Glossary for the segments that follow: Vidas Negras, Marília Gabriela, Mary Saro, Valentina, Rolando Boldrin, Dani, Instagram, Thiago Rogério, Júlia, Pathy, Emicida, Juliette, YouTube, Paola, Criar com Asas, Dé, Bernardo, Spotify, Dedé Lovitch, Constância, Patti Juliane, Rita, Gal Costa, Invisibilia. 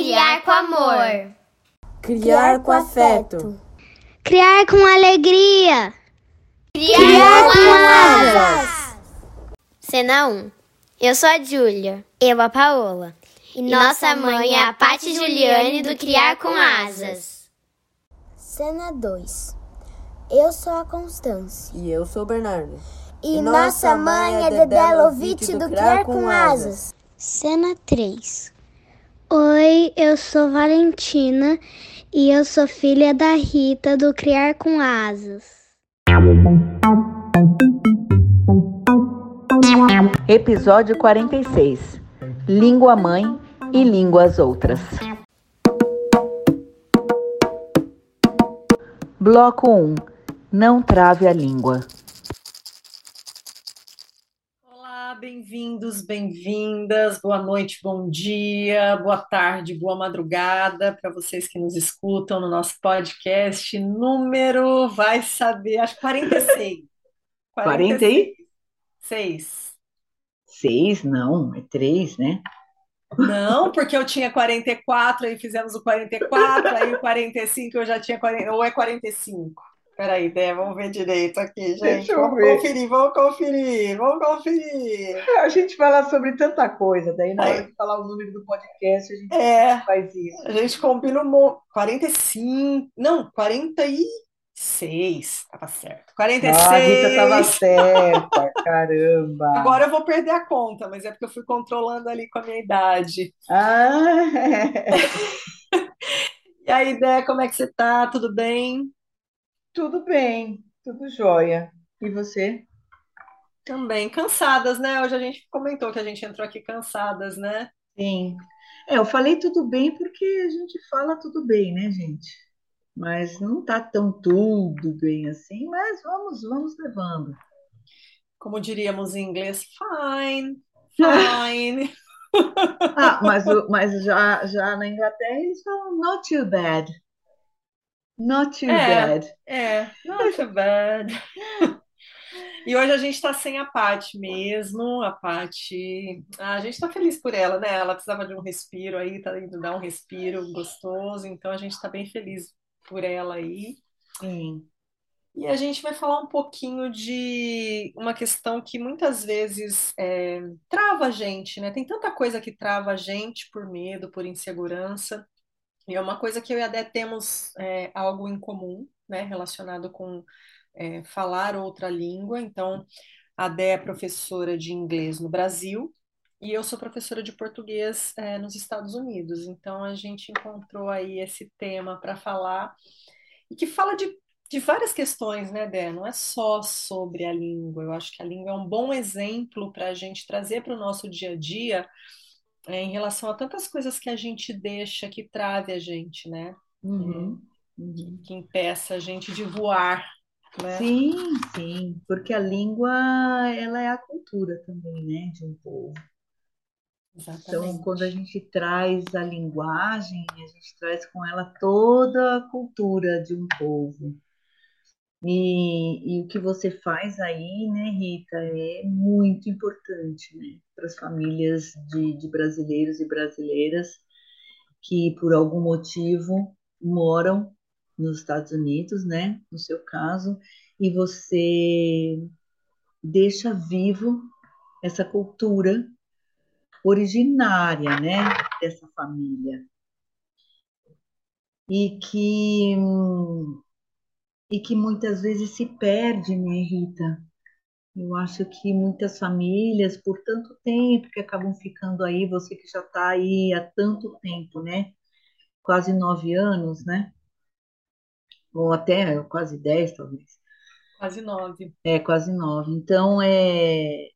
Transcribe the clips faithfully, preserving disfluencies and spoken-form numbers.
Criar com amor. Criar com afeto. Criar com alegria. Criar, Criar com, com asas. Cena um. Eu sou a Júlia. Eu a Paola. E nossa mãe é a Patti Juliane do Criar com Asas. Cena dois. Eu sou a Constância. E eu sou o Bernardo. E, e nossa mãe é Dedé Lovitch do Criar com Asas. Cena três. Oi, eu sou Valentina e eu sou filha da Rita do Criar com Asas. Episódio quarenta e seis. Língua mãe e línguas outras. Bloco um. Não trave a língua. Bem-vindos, bem-vindas, boa noite, bom dia, boa tarde, boa madrugada para vocês que nos escutam no nosso podcast número, vai saber, acho que quarenta e seis. quarenta e seis? seis. seis? Não, é três, né? Não, porque eu tinha quarenta e quatro, aí fizemos o quarenta e quatro, aí o quarenta e cinco, eu já tinha quarenta, ou é quarenta e cinco. Peraí, Dé, vamos ver direito aqui, gente. Deixa eu vamos ver. conferir, vamos conferir, vamos conferir. A gente fala sobre tanta coisa, daí na hora de falar o número do podcast, a gente é, faz isso. A gente combina um monte. quarenta e cinco, não, quarenta e seis, tava certo. quarenta e seis. Ah, a Rita tava certa, caramba. Agora eu vou perder a conta, mas é porque eu fui controlando ali com a minha idade. Ah, é. E aí, Dé, como é que você tá? Tudo bem? Tudo bem, tudo jóia. E você? Também, cansadas, né? Hoje a gente comentou que a gente entrou aqui cansadas, né? Sim. É, eu falei tudo bem porque a gente fala tudo bem, né, gente? Mas não tá tão tudo bem assim, mas vamos, vamos levando. Como diríamos em inglês, fine, fine. Ah, mas, mas já, já na Inglaterra eles falam not too bad. Not too é, bad. É, not too bad. E hoje a gente está sem a Pathy mesmo. A Pathy... Ah, a gente está feliz por ela, né? Ela precisava de um respiro aí, tá indo dar um respiro gostoso. Então a gente está bem feliz por ela aí. Sim. E a gente vai falar um pouquinho de uma questão que muitas vezes é, trava a gente, né? Tem tanta coisa que trava a gente por medo, por insegurança. E é uma coisa que eu e a Dé temos é, algo em comum, né, relacionado com é, falar outra língua. Então, a Dé é professora de inglês no Brasil e eu sou professora de português é, nos Estados Unidos. Então, a gente encontrou aí esse tema para falar e que fala de, de várias questões, né, Dé? Não é só sobre a língua. Eu acho que a língua é um bom exemplo para a gente trazer para o nosso dia a dia É, em relação a tantas coisas que a gente deixa, que trave a gente, né? Uhum, uhum. Que impeça a gente de voar, né? Sim, sim, porque a língua, ela é a cultura também, né, de um povo. Exatamente. Então, quando a gente traz a linguagem, a gente traz com ela toda a cultura de um povo. E, e o que você faz aí, né, Rita, é muito importante, né, para as famílias de, de brasileiros e brasileiras que, por algum motivo, moram nos Estados Unidos, né, no seu caso, e você deixa vivo essa cultura originária, né, dessa família. E que... Hum, E que muitas vezes se perde, né, Rita? Eu acho que muitas famílias, por tanto tempo que acabam ficando aí, você que já está aí há tanto tempo, né? Quase nove anos, né? Ou até quase dez, talvez. Quase nove. É, quase nove. Então, é...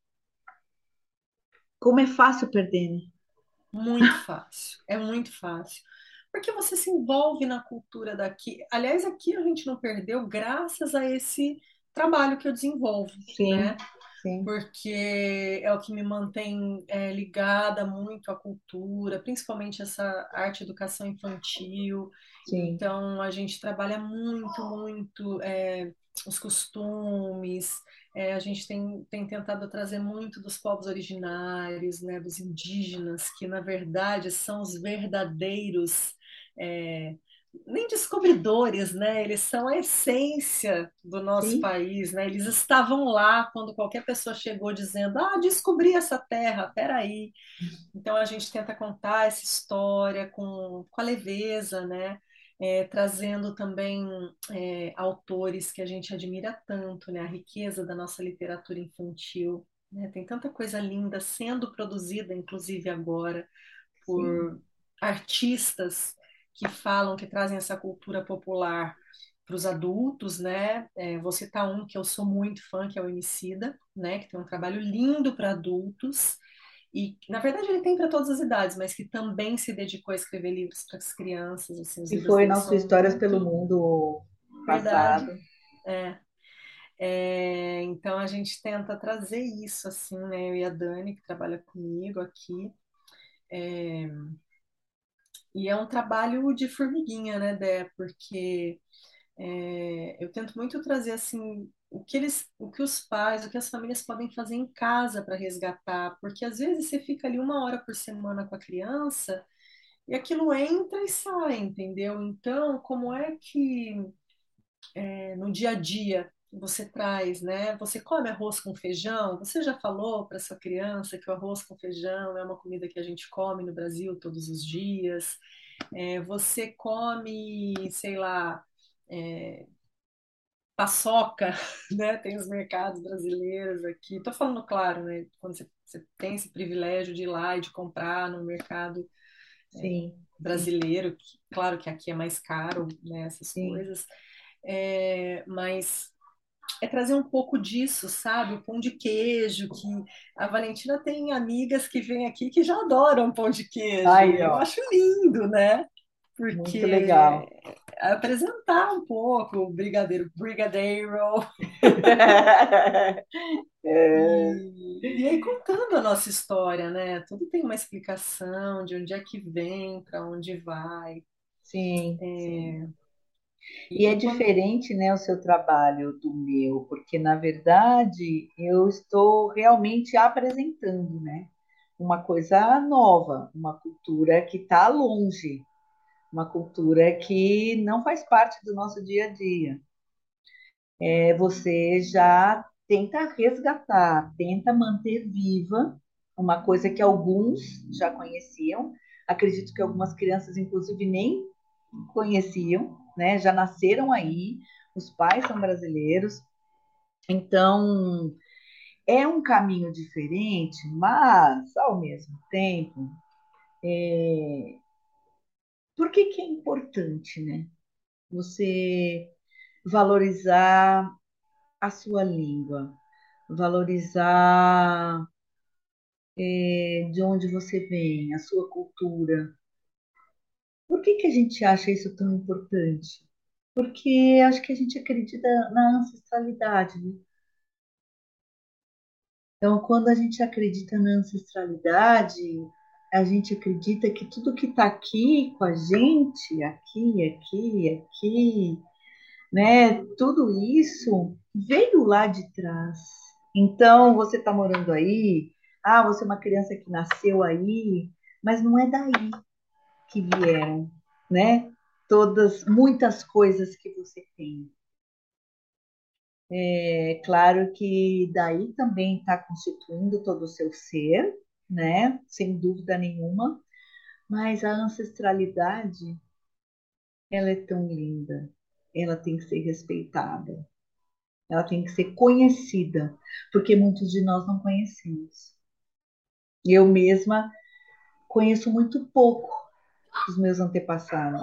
como é fácil perder, né? Muito fácil. É muito fácil. Porque você se envolve na cultura daqui. Aliás, aqui a gente não perdeu graças a esse trabalho que eu desenvolvo, sim, né? Sim. Porque é o que me mantém é, ligada muito à cultura, principalmente essa arte educação infantil. Sim. Então, a gente trabalha muito, muito é, os costumes, É, a gente tem, tem tentado trazer muito dos povos originários, né, dos indígenas, que, na verdade, são os verdadeiros, é, nem descobridores, né? Eles são a essência do nosso Sim. país, né? Eles estavam lá quando qualquer pessoa chegou dizendo: ah, descobri essa terra, peraí. Então, a gente tenta contar essa história com, com a leveza, né? É, trazendo também é, autores que a gente admira tanto, né? A riqueza da nossa literatura infantil, né? Tem tanta coisa linda sendo produzida, inclusive agora, por Sim. artistas que falam, que trazem essa cultura popular para os adultos, né? É, vou citar um que eu sou muito fã, que é o Emicida, né? Que tem um trabalho lindo para adultos, e, na verdade, ele tem para todas as idades, mas que também se dedicou a escrever livros para as crianças. Assim, os e foi nosso Histórias muito... pelo Mundo passado. Verdade. É. É, então, a gente tenta trazer isso, assim, né? Eu e a Dani, que trabalha comigo aqui. É... E é um trabalho de formiguinha, né, Dé? Porque é, eu tento muito trazer, assim, o que eles, o que os pais, o que as famílias podem fazer em casa para resgatar. Porque, às vezes, você fica ali uma hora por semana com a criança e aquilo entra e sai, entendeu? Então, como é que é, no dia a dia você traz, né? Você come arroz com feijão? Você já falou para sua criança que o arroz com feijão é uma comida que a gente come no Brasil todos os dias? É, você come, sei lá... É, paçoca, né? Tem os mercados brasileiros aqui. Estou falando, claro, né? Quando você, você tem esse privilégio de ir lá e de comprar no mercado é, brasileiro, que, claro que aqui é mais caro, né? Essas Sim. coisas. É, mas é trazer um pouco disso, sabe? O pão de queijo, que a Valentina tem amigas que vêm aqui que já adoram pão de queijo. Ai, eu acho lindo, né? Porque muito legal. Apresentar um pouco o brigadeiro, brigadeiro. é. e, e aí contando a nossa história, né? Tudo tem uma explicação de onde é que vem, para onde vai. Sim, é. sim. E, e é quando... diferente, né, o seu trabalho do meu, porque, na verdade, eu estou realmente apresentando, né? Uma coisa nova, uma cultura que está longe. Uma cultura que não faz parte do nosso dia a dia. É, você já tenta resgatar, tenta manter viva uma coisa que alguns já conheciam. Acredito que algumas crianças, inclusive, nem conheciam, né? Já nasceram aí, os pais são brasileiros. Então, é um caminho diferente, mas, ao mesmo tempo... É... Por que que é importante, né? Você valorizar a sua língua, valorizar é, de onde você vem, a sua cultura. Por que que a gente acha isso tão importante? Porque acho que a gente acredita na ancestralidade, né? Então, quando a gente acredita na ancestralidade... A gente acredita que tudo que está aqui com a gente, aqui, aqui, aqui, né? Tudo isso veio lá de trás. Então, você está morando aí, ah, você é uma criança que nasceu aí, mas não é daí que vieram, né? Todas, muitas coisas que você tem. É claro que daí também está constituindo todo o seu ser, né? Sem dúvida nenhuma, mas a ancestralidade, ela é tão linda, ela tem que ser respeitada, ela tem que ser conhecida, porque muitos de nós não conhecemos. Eu mesma conheço muito pouco dos meus antepassados.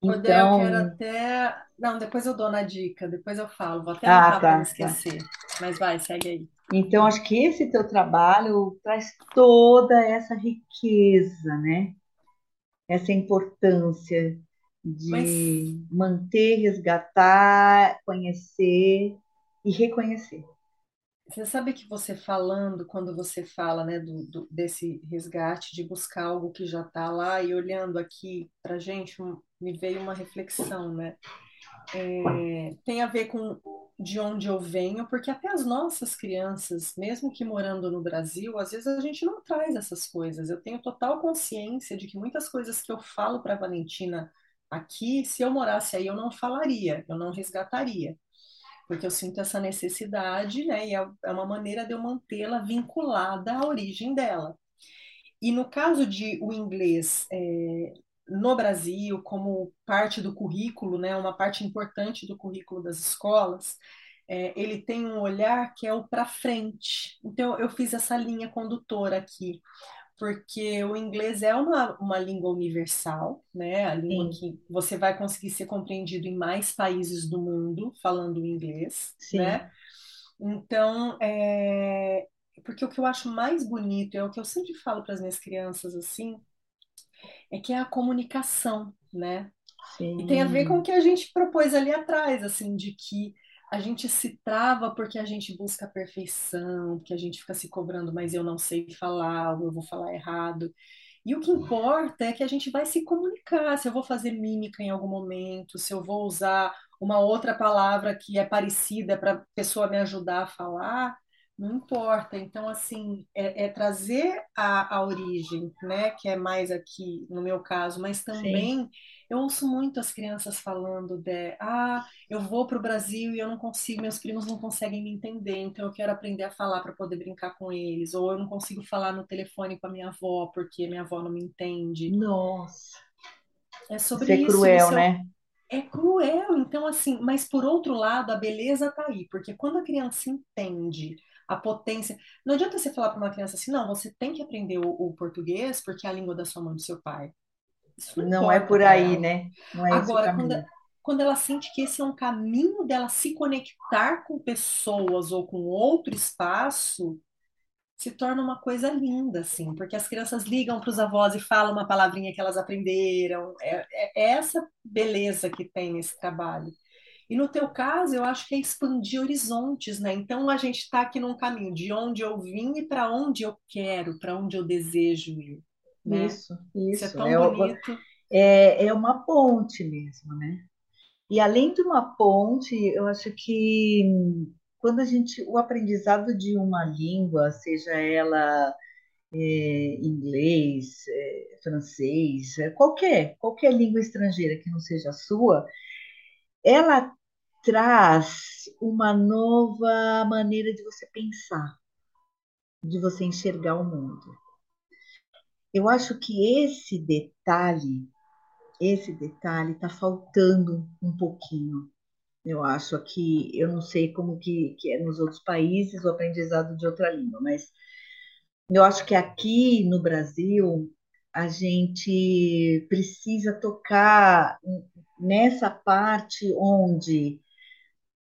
Então... Eu quero até... Não, depois eu dou na dica, depois eu falo, vou até anotar ah, tá, para não esquecer, tá. Mas vai, segue aí. Então, acho que esse teu trabalho traz toda essa riqueza, né? Essa importância de Mas... manter, resgatar, conhecer e reconhecer. Você sabe que você falando, quando você fala, né, do, do, desse resgate, de buscar algo que já está lá, e olhando aqui para gente, me veio uma reflexão, né? É, tem a ver com de onde eu venho, porque até as nossas crianças, mesmo que morando no Brasil, às vezes a gente não traz essas coisas. Eu tenho total consciência de que muitas coisas que eu falo para a Valentina aqui, se eu morasse aí, eu não falaria, eu não resgataria, porque eu sinto essa necessidade, né, e é uma maneira de eu mantê-la vinculada à origem dela. E no caso de o inglês é, no Brasil, como parte do currículo, né, uma parte importante do currículo das escolas, é, ele tem um olhar que é o para frente. Então, eu fiz essa linha condutora aqui, porque o inglês é uma, uma língua universal, né, a língua Sim. que você vai conseguir ser compreendido em mais países do mundo falando inglês, Sim. né? Então, é... porque o que eu acho mais bonito, é o que eu sempre falo para as minhas crianças, assim, é que é a comunicação, né? Sim. E tem a ver com o que a gente propôs ali atrás, assim, de que a gente se trava porque a gente busca a perfeição, porque a gente fica se cobrando, mas eu não sei falar, ou eu vou falar errado. E o que importa é que a gente vai se comunicar, se eu vou fazer mímica em algum momento, se eu vou usar uma outra palavra que é parecida para a pessoa me ajudar a falar, não importa. Então, assim, é, é trazer a, a origem, né, que é mais aqui no meu caso, mas também Sim. eu ouço muito as crianças falando de, ah, eu vou para o Brasil e eu não consigo, meus primos não conseguem me entender, então eu quero aprender a falar para poder brincar com eles, ou eu não consigo falar no telefone com a minha avó porque minha avó não me entende. Nossa, é sobre isso. Isso é cruel, isso, né? É cruel, então assim, mas por outro lado, a beleza tá aí, porque quando a criança entende a potência... Não adianta você falar para uma criança assim, não, você tem que aprender o, o português porque é a língua da sua mãe e do seu pai. Isso não, não é por aí, né? Não é Agora, quando, quando ela sente que esse é um caminho dela se conectar com pessoas ou com outro espaço, se torna uma coisa linda, assim, porque as crianças ligam para os avós e falam uma palavrinha que elas aprenderam. É, é essa beleza que tem esse trabalho. E no teu caso, eu acho que é expandir horizontes, né? Então, a gente está aqui num caminho de onde eu vim e para onde eu quero, para onde eu desejo ir, né? Isso, isso. Isso é tão é, bonito. É, é uma ponte mesmo, né? E além de uma ponte, eu acho que quando a gente... O aprendizado de uma língua, seja ela é, inglês, é, francês, é, qualquer, qualquer língua estrangeira que não seja a sua, ela traz uma nova maneira de você pensar, de você enxergar o mundo. Eu acho que esse detalhe, esse detalhe está faltando um pouquinho. Eu acho aqui, eu não sei como que, que é nos outros países o aprendizado de outra língua, mas eu acho que aqui no Brasil a gente precisa tocar nessa parte onde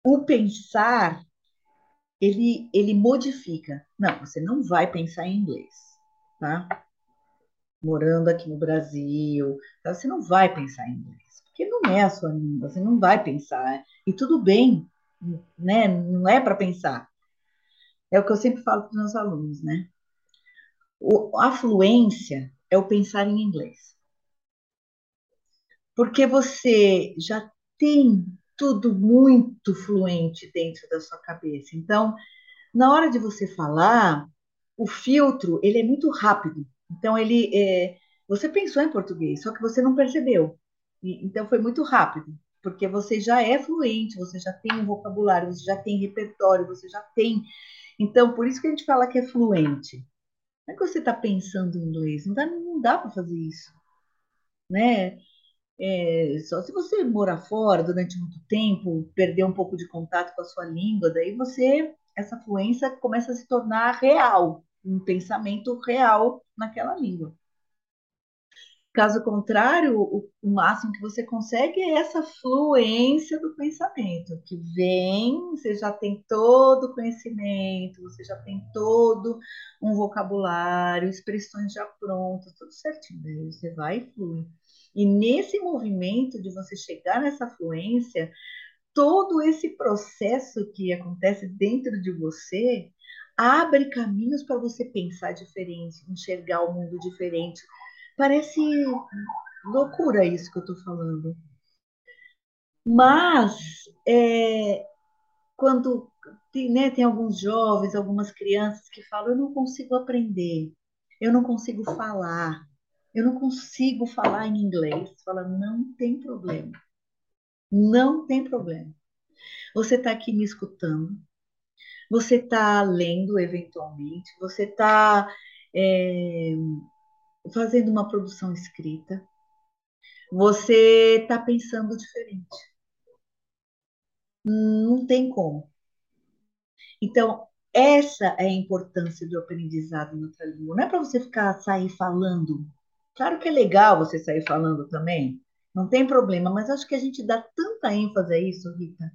o pensar, ele, ele modifica. Não, você não vai pensar em inglês, tá? Morando aqui no Brasil, tá? Você não vai pensar em inglês, porque não é a sua língua, você não vai pensar. E tudo bem, né? Não é para pensar. É o que eu sempre falo para os meus alunos, né? O, a fluência é o pensar em inglês. Porque você já tem tudo muito fluente dentro da sua cabeça. Então, na hora de você falar, o filtro, ele é muito rápido. Então, ele é, você pensou em português, só que você não percebeu. E, então, foi muito rápido, porque você já é fluente, você já tem um vocabulário, você já tem repertório, você já tem... Então, por isso que a gente fala que é fluente. Não é que você está pensando em inglês, não dá, não dá para fazer isso, né? É, só se você morar fora durante muito tempo, perder um pouco de contato com a sua língua, daí você, essa fluência começa a se tornar real, um pensamento real naquela língua. Caso contrário, o, o máximo que você consegue é essa fluência do pensamento, que vem, você já tem todo o conhecimento, você já tem todo um vocabulário, expressões já prontas, tudo certinho, daí você vai e flui. E nesse movimento de você chegar nessa fluência, todo esse processo que acontece dentro de você abre caminhos para você pensar diferente, enxergar o mundo diferente. Parece loucura isso que eu estou falando. Mas é, quando tem, né, tem alguns jovens, algumas crianças que falam, eu não consigo aprender, eu não consigo falar, eu não consigo falar em inglês. Fala, não tem problema, não tem problema. Você está aqui me escutando, você está lendo eventualmente, você está é, fazendo uma produção escrita, você está pensando diferente. Não tem como. Então, essa é a importância do aprendizado em outra língua. Não é para você ficar, sair falando. Claro que é legal você sair falando também, não tem problema, mas acho que a gente dá tanta ênfase a isso, Rita,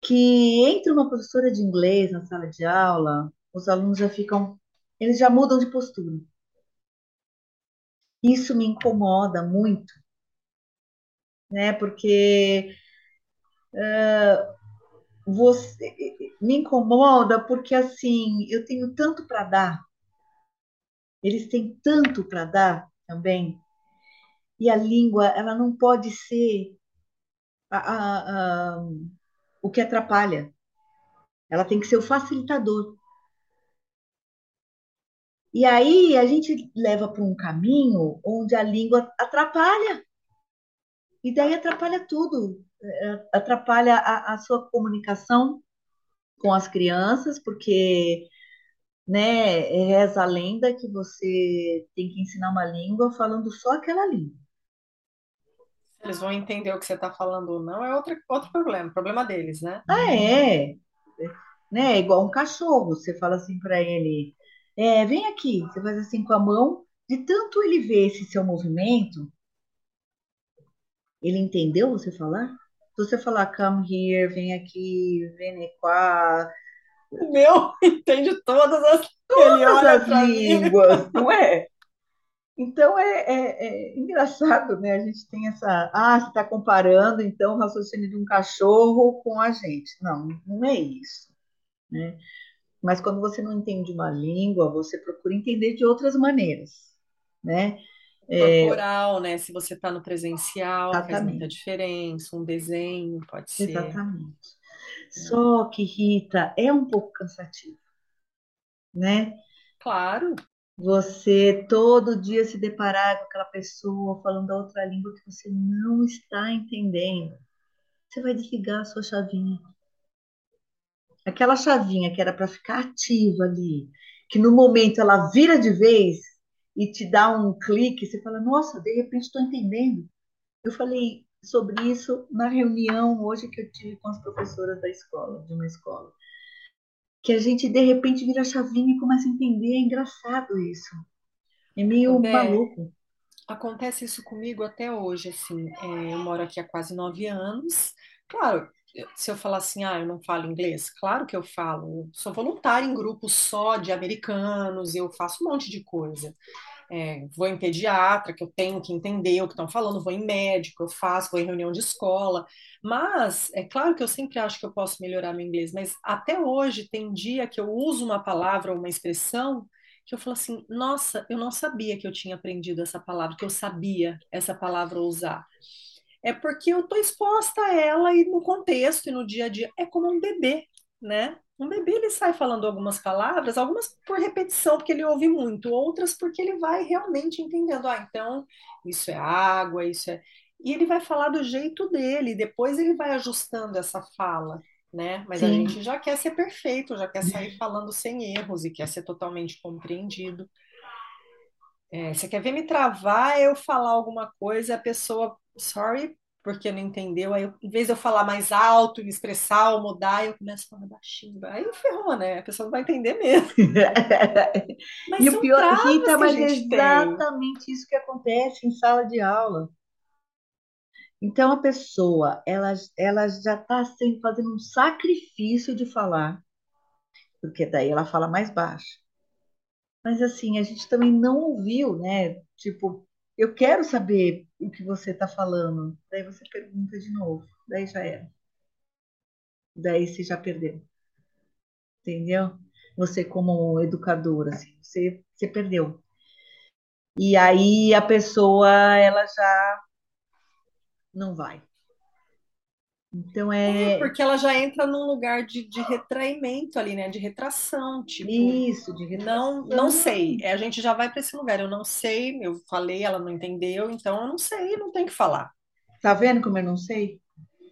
que entra uma professora de inglês na sala de aula, os alunos já ficam, eles já mudam de postura. Isso me incomoda muito, né? Porque uh, você, me incomoda porque, assim, eu tenho tanto para dar, eles têm tanto para dar também, e a língua, ela não pode ser a, a, a, o que atrapalha, ela tem que ser o facilitador. E aí a gente leva para um caminho onde a língua atrapalha. E daí atrapalha tudo. Atrapalha a, a sua comunicação com as crianças, porque, né, reza a lenda que você tem que ensinar uma língua falando só aquela língua. Se eles vão entender o que você está falando ou não, é outro, outro problema, problema deles, né? Ah, é. Né, igual um cachorro, você fala assim para ele... É, vem aqui, você faz assim com a mão, de tanto ele ver esse seu movimento, ele entendeu você falar? Se você falar, come here, vem aqui, vem cá, o meu entende todas as, todas as línguas, não é? Então é, é, é engraçado, né? A gente tem essa, ah, você está comparando então o raciocínio de um cachorro com a gente. Não, não é isso, né? Mas quando você não entende uma língua, você procura entender de outras maneiras, né? Corporal, é... né? Se você está no presencial, exatamente, faz muita diferença, um desenho, pode ser. Exatamente. É. Só que, Rita, é um pouco cansativo, né? Claro. Você todo dia se deparar com aquela pessoa falando a outra língua que você não está entendendo. Você vai desligar a sua chavinha. Aquela chavinha que era para ficar ativa ali, que no momento ela vira de vez e te dá um clique, você fala, nossa, de repente estou entendendo. Eu falei sobre isso na reunião hoje que eu tive com as professoras da escola, de uma escola. Que a gente, de repente, vira a chavinha e começa a entender. É engraçado isso. É meio Dé, maluco. Acontece isso comigo até hoje, assim. É, eu moro aqui há quase nove anos. Claro, se eu falar assim, ah, eu não falo inglês, claro que eu falo, eu sou voluntária em grupos só de americanos, eu faço um monte de coisa, é, vou em pediatra, que eu tenho que entender o que estão falando, vou em médico, eu faço, vou em reunião de escola, mas é claro que eu sempre acho que eu posso melhorar meu inglês, mas até hoje tem dia que eu uso uma palavra ou uma expressão que eu falo assim, nossa, eu não sabia que eu tinha aprendido essa palavra, que eu sabia essa palavra usar. É porque eu estou exposta a ela e no contexto e no dia a dia. É como um bebê, né? Um bebê, ele sai falando algumas palavras, algumas por repetição, porque ele ouve muito, outras porque ele vai realmente entendendo. Ah, então, isso é água, isso é... E ele vai falar do jeito dele, depois ele vai ajustando essa fala, né? Mas sim, a gente já quer ser perfeito, já quer sair falando sem erros e quer ser totalmente compreendido. É, você quer ver me travar, eu falar alguma coisa, a pessoa... sorry, porque não entendeu, aí eu, em vez de eu falar mais alto, me expressar ou mudar, eu começo a falar baixinho, aí ferrou, né, a pessoa não vai entender mesmo. Mas e o pior, Rita, mas é exatamente tem. Isso que acontece em sala de aula. Então a pessoa, ela, ela já está assim, fazendo um sacrifício de falar, porque daí ela fala mais baixo, mas assim, a gente também não ouviu, né, tipo, eu quero saber o que você está falando. Daí você pergunta de novo. Daí já era. Daí você já perdeu. Entendeu? Você como educadora, assim, você, você perdeu. E aí a pessoa, ela já não vai. Então é... é... Porque ela já entra num lugar de, de retraimento ali, né? De retração, tipo... Isso, de retração. Não, não sei. É, a gente já vai para esse lugar. Eu não sei, eu falei, ela não entendeu, então eu não sei, não tem que falar. Tá vendo como eu não sei?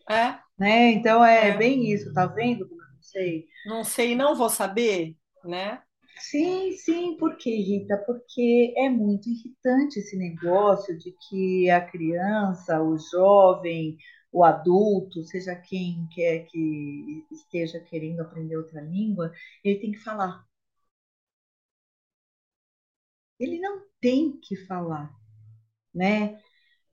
É. Né? Então é, é bem isso, tá vendo como eu não sei? Não sei e não vou saber, né? Sim, sim, por quê, Rita? Porque é muito irritante esse negócio de que a criança, o jovem... o adulto, seja quem quer que esteja querendo aprender outra língua, ele tem que falar. Ele não tem que falar, né?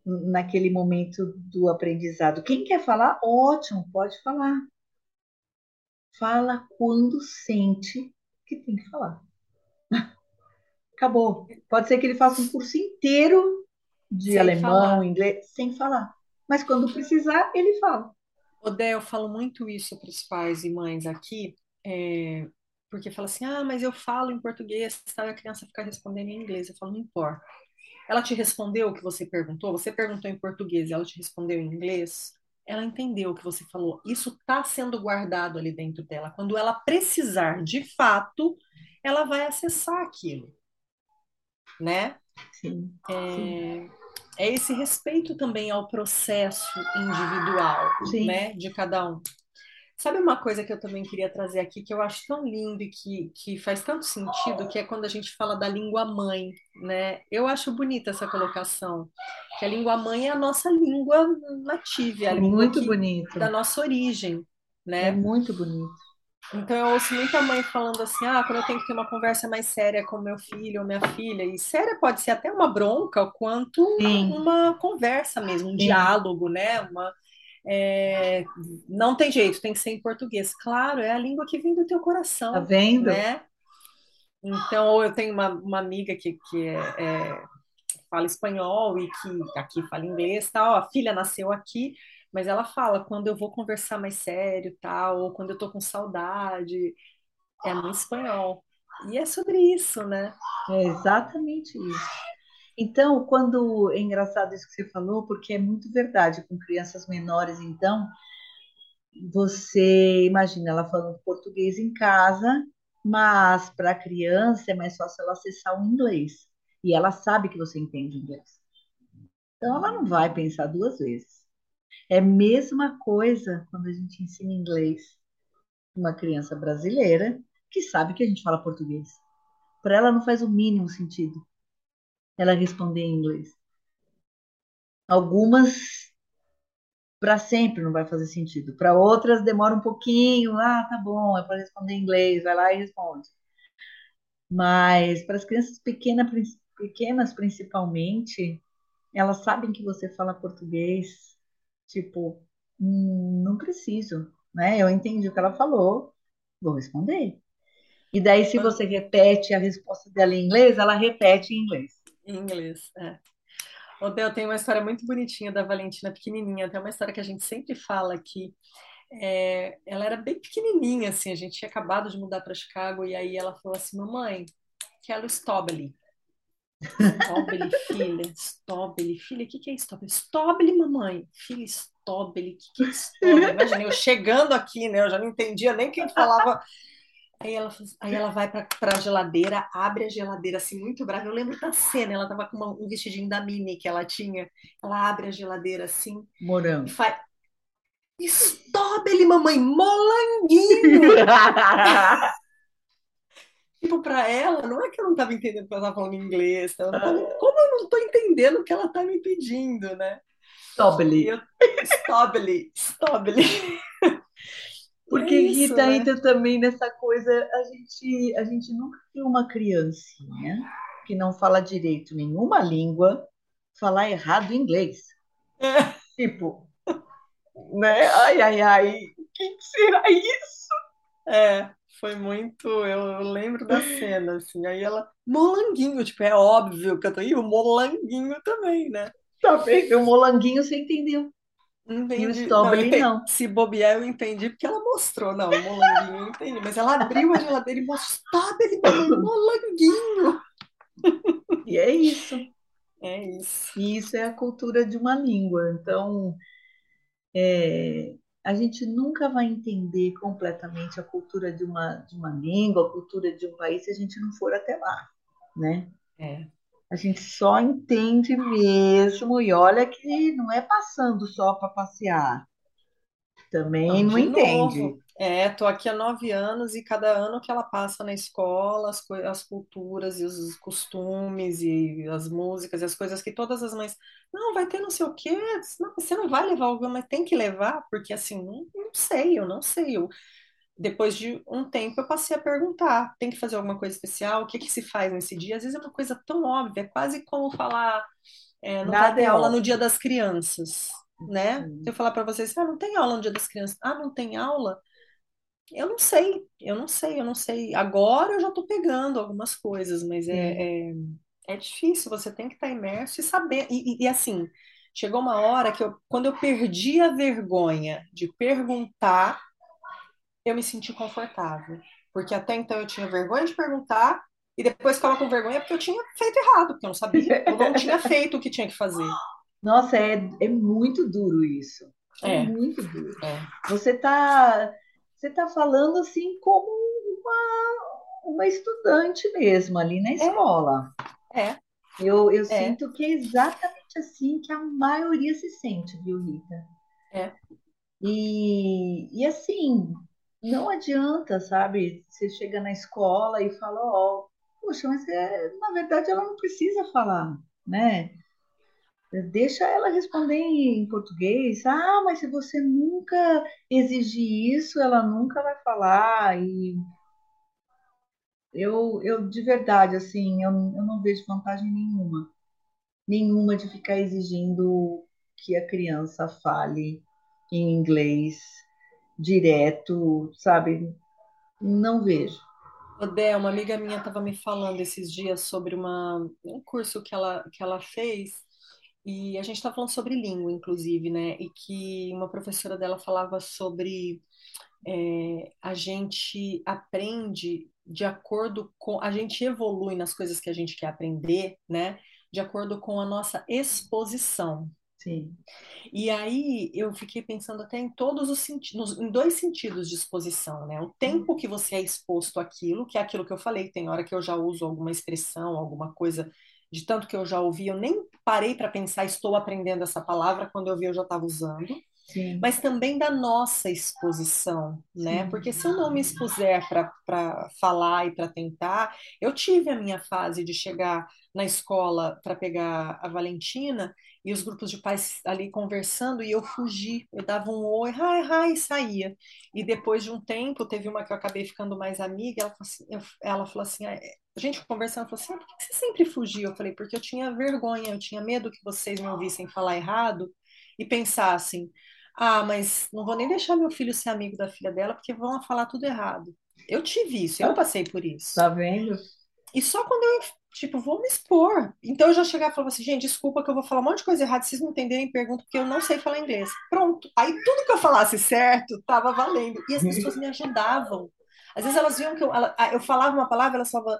Naquele momento do aprendizado. Quem quer falar, ótimo, pode falar. Fala quando sente que tem que falar. Acabou. Pode ser que ele faça um curso inteiro de sem alemão, falar. Inglês, sem falar. Mas quando precisar, ele fala. Ô, Dé, eu falo muito isso para os pais e mães aqui, é, porque fala assim, ah, mas eu falo em português, tá? A criança fica respondendo em inglês. Eu falo, não importa. Ela te respondeu o que você perguntou? Você perguntou em português e ela te respondeu em inglês? Ela entendeu o que você falou. Isso está sendo guardado ali dentro dela. Quando ela precisar, de fato, ela vai acessar aquilo. Né? Sim. É... Sim. É esse respeito também ao processo individual, né, de cada um. Sabe uma coisa que eu também queria trazer aqui, que eu acho tão lindo e que, que faz tanto sentido, que é quando a gente fala da língua mãe, né? Eu acho bonita essa colocação, que a língua mãe é a nossa língua nativa, a língua da nossa origem, né? É muito bonito. Então eu ouço muita mãe falando assim, ah, quando eu tenho que ter uma conversa mais séria com meu filho ou minha filha, e séria pode ser até uma bronca, quanto Sim. uma conversa mesmo, um Sim. diálogo, né? Uma, é... Não tem jeito, tem que ser em português. Claro, é a língua que vem do teu coração. Tá vendo? Né? Então eu tenho uma, uma amiga que, que é, é, fala espanhol e que aqui fala inglês, tal, a filha nasceu aqui. Mas ela fala, quando eu vou conversar mais sério, tal, ou quando eu tô com saudade, é no espanhol. E é sobre isso, né? É exatamente isso. Então, quando... É engraçado isso que você falou, porque é muito verdade. Com crianças menores, então, você imagina ela falando português em casa, mas para a criança é mais fácil ela acessar o inglês. E ela sabe que você entende inglês. Então, ela não vai pensar duas vezes. É a mesma coisa quando a gente ensina inglês uma criança brasileira que sabe que a gente fala português. Para ela não faz o mínimo sentido ela responder em inglês. Algumas para sempre não vai fazer sentido. Para outras demora um pouquinho. Ah, tá bom, é para responder em inglês. Vai lá e responde. Mas para as crianças pequenas, pequenas principalmente, elas sabem que você fala português. Tipo, hum, não preciso, né? Eu entendi o que ela falou, vou responder. E daí, se você repete a resposta dela em inglês, ela repete em inglês. Em inglês, é. Ô, Dé, eu tenho uma história muito bonitinha da Valentina, pequenininha. Tem uma história que a gente sempre fala aqui. É, ela era bem pequenininha, assim. A gente tinha acabado de mudar para Chicago e aí ela falou assim, mamãe, quero Stobble. Stobble, filha, Stobble, filha, o que, que é Stobble? Stobble, mamãe, filha, Stobble, o que, que é Stobble? Imagina, eu chegando aqui, né? Eu já não entendia nem quem falava. Aí ela, aí ela vai pra, pra geladeira, abre a geladeira, assim, muito brava. Eu lembro da cena, ela tava com uma, um vestidinho da Mini que ela tinha. Ela abre a geladeira assim, morango. E faz. Stobble, mamãe, molanguinho! Tipo, pra ela, não é que eu não estava entendendo que ela estava falando inglês. Ela tava, como eu não estou entendendo o que ela está me pedindo, né? Stobble. Eu, stobble, stobble. Porque, é isso, Rita, né? Rita, também nessa coisa, a gente, a gente nunca viu uma criancinha que não fala direito nenhuma língua falar errado inglês. É. Tipo, né? Ai, ai, ai, o que será isso? É. Foi muito, eu lembro da cena, assim, aí ela, molanguinho, tipo, é óbvio que eu tô aí, o molanguinho também, né? Tá bem, o molanguinho você entendeu. Entendi. E o Stobble não, não. Se bobear eu entendi, porque ela mostrou, não, o molanguinho eu entendi, mas ela abriu a geladeira e mostrou, Stobble, molanguinho. E é isso. É isso. E isso é a cultura de uma língua, então, é... a gente nunca vai entender completamente a cultura de uma, de uma língua, a cultura de um país, se a gente não for até lá, né? É. A gente só entende mesmo, e olha que não é passando só para passear. Também não, não entende. Novo. É, tô aqui há nove anos e cada ano que ela passa na escola, as, co- as culturas e os costumes e as músicas e as coisas que todas as mães... Não, vai ter não sei o quê, não, você não vai levar alguma, mas tem que levar, porque assim, não, não sei, eu não sei. Eu, depois de um tempo eu passei a perguntar, tem que fazer alguma coisa especial? O que que se faz nesse dia? Às vezes é uma coisa tão óbvia, é quase como falar, é, não vai ter aula no Dia das Crianças, né? Uhum. Se eu falar para vocês, ah, não tem aula no Dia das Crianças. Ah, não tem aula? Eu não sei, eu não sei, eu não sei. Agora eu já estou pegando algumas coisas, mas é, é, é difícil, você tem que estar imerso e saber. E, e, e assim, chegou uma hora que eu, quando eu perdi a vergonha de perguntar, eu me senti confortável. Porque até então eu tinha vergonha de perguntar e depois ficava com vergonha porque eu tinha feito errado, porque eu não sabia, eu não tinha feito o que tinha que fazer. Nossa, é, é muito duro isso. É, é muito duro. É. Você está... Você está falando assim como uma, uma estudante mesmo, ali na escola. É. é. Eu, eu é. sinto que é exatamente assim que a maioria se sente, viu, Rita? É. E, e assim, não adianta, sabe? Você chega na escola e fala, ó, oh, poxa, mas é, na verdade ela não precisa falar, né? Deixa ela responder em português. Ah, mas se você nunca exigir isso, ela nunca vai falar. E eu, eu de verdade, assim, eu, eu não vejo vantagem nenhuma. Nenhuma de ficar exigindo que a criança fale em inglês direto, sabe? Não vejo. Dé, uma amiga minha estava me falando esses dias sobre uma, um curso que ela, que ela fez. E a gente está falando sobre língua, inclusive, né? E que uma professora dela falava sobre é, a gente aprende de acordo com... A gente evolui nas coisas que a gente quer aprender, né? De acordo com a nossa exposição. Sim. E aí eu fiquei pensando até em todos os sentidos, em dois sentidos de exposição, né? O tempo que você é exposto àquilo, que é aquilo que eu falei, tem hora que eu já uso alguma expressão, alguma coisa... de tanto que eu já ouvi, eu nem parei para pensar, estou aprendendo essa palavra, quando eu vi eu já estava usando, Sim. mas também da nossa exposição, né? Sim. Porque se eu não me expuser para falar e para tentar, eu tive a minha fase de chegar na escola para pegar a Valentina e os grupos de pais ali conversando e eu fugi, eu dava um oi, hi, hi, e saía. E depois de um tempo, teve uma que eu acabei ficando mais amiga, ela falou assim, eu, ela falou assim ah, a gente conversando, falou assim, ah, por que você sempre fugiu? Eu falei, porque eu tinha vergonha, eu tinha medo que vocês me ouvissem falar errado e pensassem, ah, mas não vou nem deixar meu filho ser amigo da filha dela, porque vão falar tudo errado. Eu tive isso, eu passei por isso. Tá vendo? E só quando eu, tipo, vou me expor. Então eu já chegava e falava assim, gente, desculpa que eu vou falar um monte de coisa errada, se vocês não entenderem, pergunto, porque eu não sei falar inglês. Pronto. Aí tudo que eu falasse certo, tava valendo. E as pessoas me ajudavam. Às vezes elas viam que eu, ela, eu falava uma palavra, elas falavam,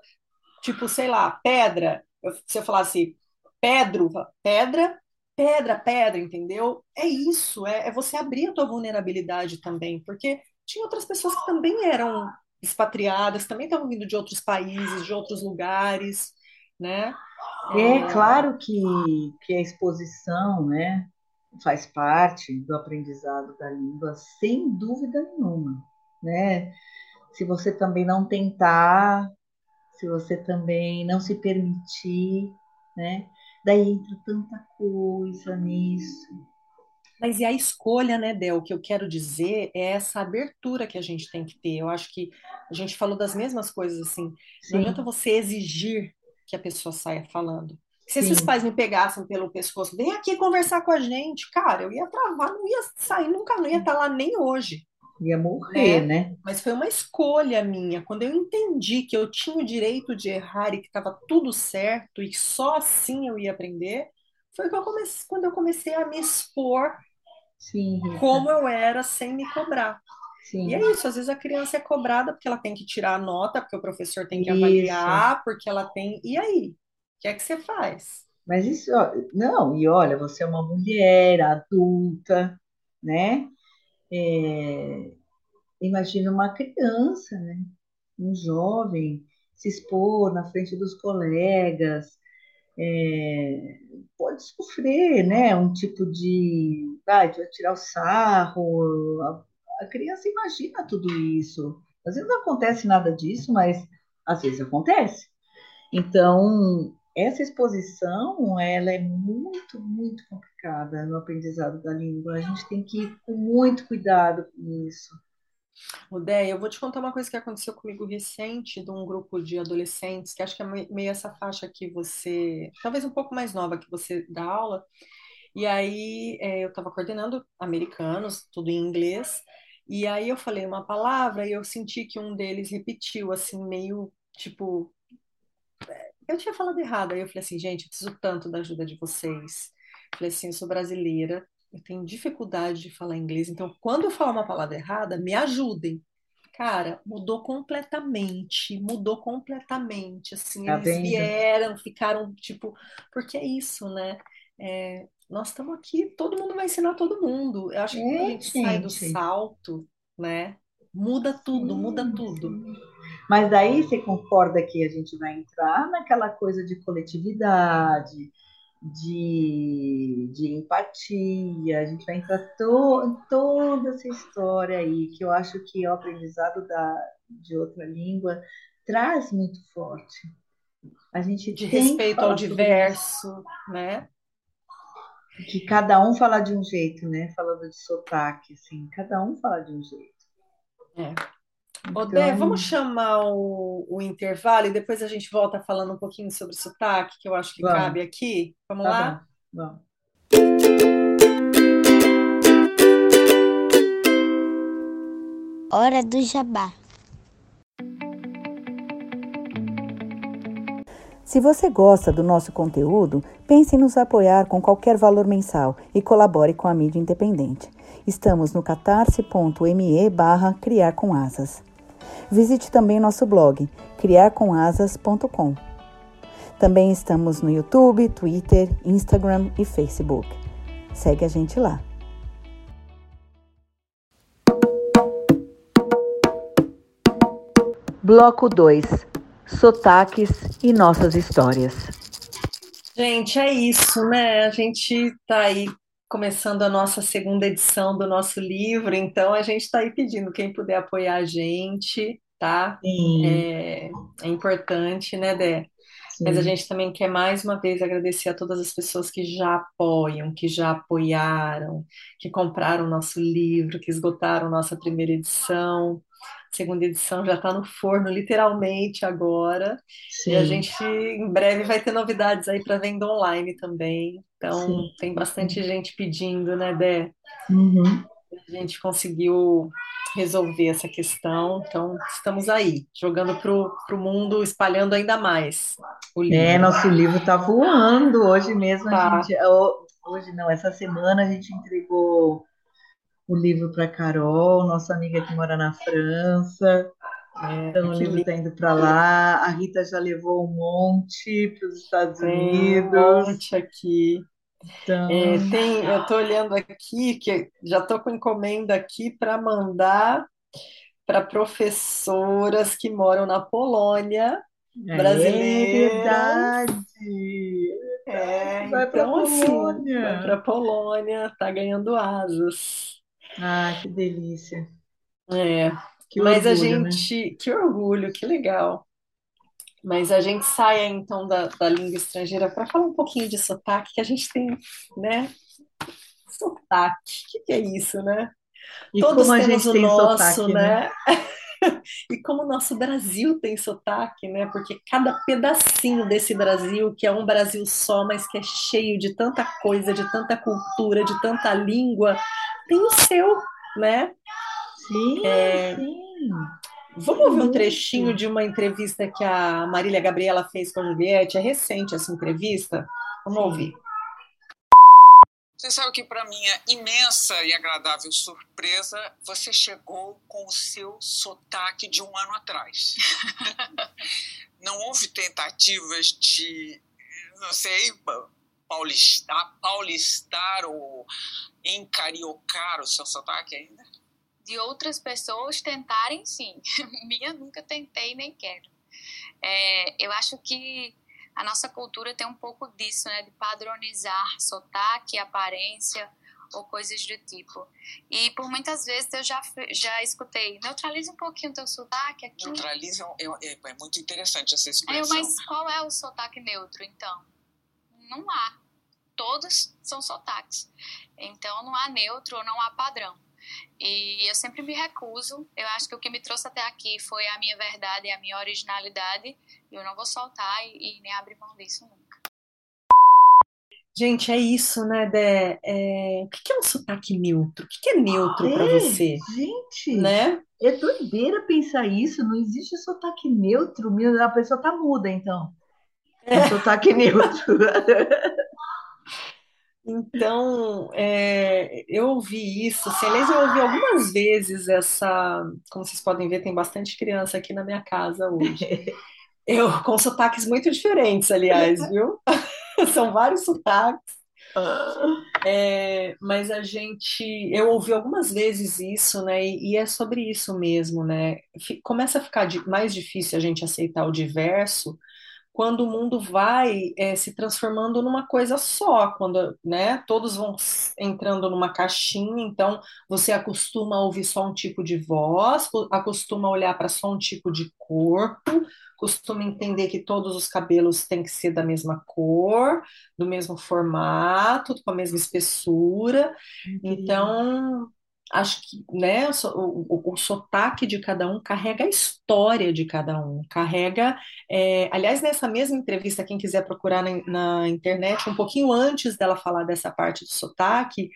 tipo, sei lá, pedra. Eu, se eu falasse pedro, pedra, pedra, pedra, entendeu? É isso, é, é você abrir a tua vulnerabilidade também, porque tinha outras pessoas que também eram expatriadas, também estavam vindo de outros países, de outros lugares, né? É, é... claro que, que a exposição, né, faz parte do aprendizado da língua, sem dúvida nenhuma, né? Se você também não tentar, se você também não se permitir, né? Daí entra tanta coisa nisso. Mas e a escolha, né, Dé? O que eu quero dizer é essa abertura que a gente tem que ter. Eu acho que a gente falou das mesmas coisas, assim. Sim. Não adianta você exigir que a pessoa saia falando. Se esses pais me pegassem pelo pescoço, vem aqui conversar com a gente, cara, eu ia travar, não ia sair, nunca não ia estar lá nem hoje. Ia morrer, né? né? Mas foi uma escolha minha. Quando eu entendi que eu tinha o direito de errar e que estava tudo certo e só assim eu ia aprender, foi que eu comecei, quando eu comecei a me expor Sim, como eu era, sem me cobrar. Sim. E é isso, às vezes a criança é cobrada porque ela tem que tirar a nota, porque o professor tem que isso. avaliar, porque ela tem... E aí? O que é que você faz? Mas isso... Não, e olha, você é uma mulher adulta, né? É, imagina uma criança, né? Um jovem se expor na frente dos colegas, é, pode sofrer, né? Um tipo de... vai ah, tirar o sarro. A, a criança imagina tudo isso. Às vezes não acontece nada disso, mas às vezes acontece. Então, essa exposição, ela é muito, muito complicada no aprendizado da língua. A gente tem que ir com muito cuidado com isso. Dé, eu vou te contar uma coisa que aconteceu comigo recente, de um grupo de adolescentes, que acho que é meio essa faixa que você, talvez um pouco mais nova, que você dá aula. E aí é, eu estava coordenando americanos, tudo em inglês, e aí eu falei uma palavra e eu senti que um deles repetiu, assim, meio, tipo... eu tinha falado errado, aí eu falei assim, gente, eu preciso tanto da ajuda de vocês. Eu falei assim, eu sou brasileira, eu tenho dificuldade de falar inglês, então quando eu falar uma palavra errada, me ajudem. Cara, mudou completamente, mudou completamente, assim, tá eles bem, vieram, ficaram, tipo, porque é isso, né? É, nós estamos aqui, todo mundo vai ensinar todo mundo. Eu acho que é, quando a gente, gente sai do salto, né? Muda tudo, sim, muda tudo. Sim. Mas daí você concorda que a gente vai entrar naquela coisa de coletividade, de, de empatia, a gente vai entrar to, toda essa história aí, que eu acho que o aprendizado da, de outra língua traz muito forte. A gente de tem respeito ao diverso, né? Que cada um fala de um jeito, né? Falando de sotaque, assim, cada um fala de um jeito. É. Então... Dé, vamos chamar o, o intervalo e depois a gente volta falando um pouquinho sobre sotaque, que eu acho que vamos. Cabe aqui. Vamos tá lá? Bom. Vamos. Hora do Jabá. Se você gosta do nosso conteúdo, pense em nos apoiar com qualquer valor mensal e colabore com a mídia independente. Estamos no catarse.me barra Criar com Asas. Visite também nosso blog, criar com asas ponto com. Também estamos no YouTube, Twitter, Instagram e Facebook. Segue a gente lá. Bloco dois. Sotaques e nossas histórias. Gente, é isso, né? A gente tá aí começando a nossa segunda edição do nosso livro, então a gente tá aí pedindo quem puder apoiar a gente, tá? Sim. É, é importante, né, Dé? Sim. Mas a gente também quer mais uma vez agradecer a todas as pessoas que já apoiam, que já apoiaram, que compraram o nosso livro, que esgotaram nossa primeira edição. Segunda edição já está no forno, literalmente, agora. Sim. E a gente, em breve, vai ter novidades aí para venda online também. Então, sim, tem bastante gente pedindo, né, Dé? Uhum. A gente conseguiu resolver essa questão. Então, estamos aí, jogando para o mundo, espalhando ainda mais o livro. É, nosso livro está voando. Hoje mesmo, tá. a gente, hoje não, essa semana a gente entregou... o livro para Carol, nossa amiga que mora na França. É, então, o livro está indo para lá. A Rita já levou um monte para os Estados Unidos. Um monte aqui. Então... É, tem, eu estou olhando aqui, que já estou com encomenda aqui para mandar para professoras que moram na Polônia, é, brasileiras. É verdade! É, vai então, para a Polônia. Assim, vai para a Polônia, está ganhando asas. Ah, que delícia. É, que mas orgulho, a gente... Né? Que orgulho, que legal. Mas a gente sai, então, da, da língua estrangeira para falar um pouquinho de sotaque, que a gente tem, né? Sotaque, o que, que é isso, né? E todos como temos a gente o tem nosso, sotaque, né? né? E como o nosso Brasil tem sotaque, né? Porque cada pedacinho desse Brasil, que é um Brasil só, mas que é cheio de tanta coisa, de tanta cultura, de tanta língua... tem o seu, né? Sim, é, sim. Vamos ouvir um trechinho de uma entrevista que a Marília Gabriela fez com a Juliette. É recente essa entrevista. Vamos sim. ouvir. Você sabe que para minha imensa e agradável surpresa, você chegou com o seu sotaque de um ano atrás. Não houve tentativas de, não sei... paulistar, paulistar ou encariocar o seu sotaque ainda? de outras pessoas tentarem, sim. Minha nunca tentei, nem quero. É, eu acho que a nossa cultura tem um pouco disso, né? De padronizar sotaque, aparência ou coisas do tipo. E por muitas vezes eu já, já escutei, neutraliza um pouquinho o teu sotaque aqui. Neutraliza, é, é, é muito interessante essa expressão. É, mas qual é o sotaque neutro, então? Não há. Todos são sotaques. Então não há neutro, não há padrão. E eu sempre me recuso. Eu acho que o que me trouxe até aqui foi a minha verdade, a minha originalidade. E eu não vou soltar e, e nem abrir mão disso nunca. Gente, é isso, né, Dé? É... O que é um sotaque neutro? O que é neutro ah, pra é? Você? Gente, né? É doideira pensar isso. Não existe sotaque neutro. A pessoa tá muda, então. É, é sotaque neutro. Então, é, eu ouvi isso, assim, aliás, eu ouvi algumas vezes essa... Como vocês podem ver, tem bastante criança aqui na minha casa hoje. Eu, com sotaques muito diferentes, aliás, viu? São vários sotaques. É, mas a gente... Eu ouvi algumas vezes isso, né? E, e é sobre isso mesmo, né? F- começa a ficar di- mais difícil a gente aceitar o diverso quando o mundo vai é, se transformando numa coisa só, quando, né, todos vão entrando numa caixinha, então você acostuma a ouvir só um tipo de voz, acostuma a olhar para só um tipo de corpo, costuma entender que todos os cabelos têm que ser da mesma cor, do mesmo formato, com a mesma espessura, uhum. Então... Acho que, né, o, o, o sotaque de cada um carrega a história de cada um, carrega... É, aliás, nessa mesma entrevista, quem quiser procurar na, na internet, um pouquinho antes dela falar dessa parte do sotaque,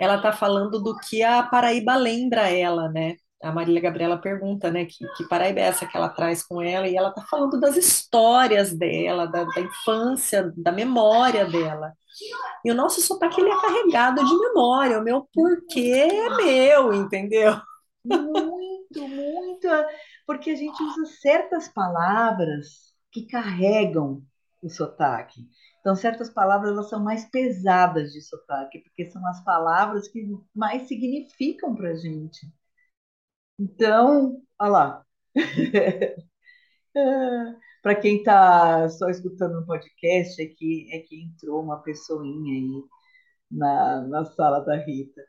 ela está falando do que a Paraíba lembra ela, né? A Marília Gabriela pergunta, né, que, que Paraíba é essa que ela traz com ela, e ela está falando das histórias dela, da, da infância, da memória dela. E o nosso sotaque, ele é carregado de memória, o meu porquê é meu, entendeu? Muito, muito, porque a gente usa certas palavras que carregam o sotaque. Então, certas palavras, elas são mais pesadas de sotaque, porque são as palavras que mais significam para a gente. Então, olha lá. Para quem está só escutando um podcast, é que, é que entrou uma pessoinha aí na, na sala da Rita.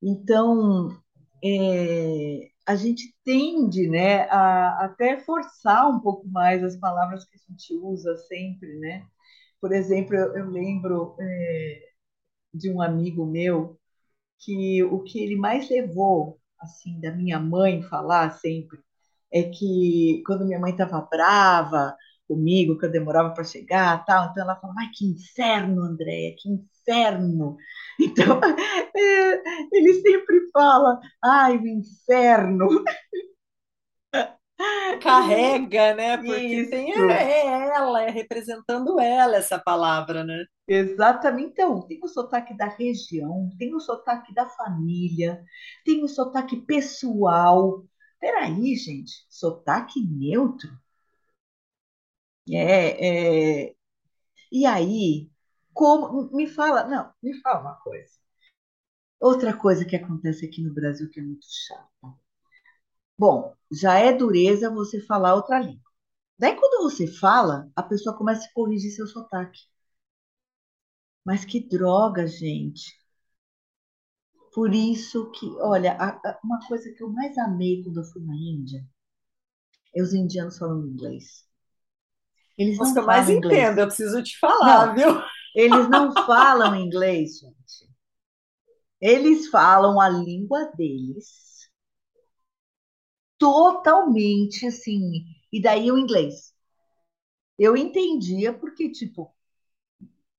Então, é, a gente tende, né, a até forçar um pouco mais as palavras que a gente usa sempre, né? Por exemplo, eu, eu lembro, é, de um amigo meu que o que ele mais levou, assim, da minha mãe falar sempre, é que quando minha mãe estava brava comigo, que eu demorava para chegar, tal, então ela falava, ai, que inferno, Andréia, que inferno. Então, é, ele sempre fala, ai, o inferno. Carrega, né? Porque isso. Tem ela, é ela, é representando ela essa palavra, né? Exatamente. Então, tem o sotaque da região, tem o sotaque da família, tem o sotaque pessoal. Peraí, gente, sotaque neutro? É, é... E aí, como... Me fala... Não, me fala uma coisa. Outra coisa que acontece aqui no Brasil que é muito chata. Bom, já é dureza você falar outra língua. Daí, quando você fala, a pessoa começa a corrigir seu sotaque. Mas que droga, gente. Por isso que, olha, uma coisa que eu mais amei quando eu fui na Índia é os indianos falando inglês. Eles não falam mais inglês. Entendo, eu preciso te falar, não, viu? Eles não falam inglês, gente. Eles falam a língua deles totalmente, assim, e daí o inglês. Eu entendia porque, tipo,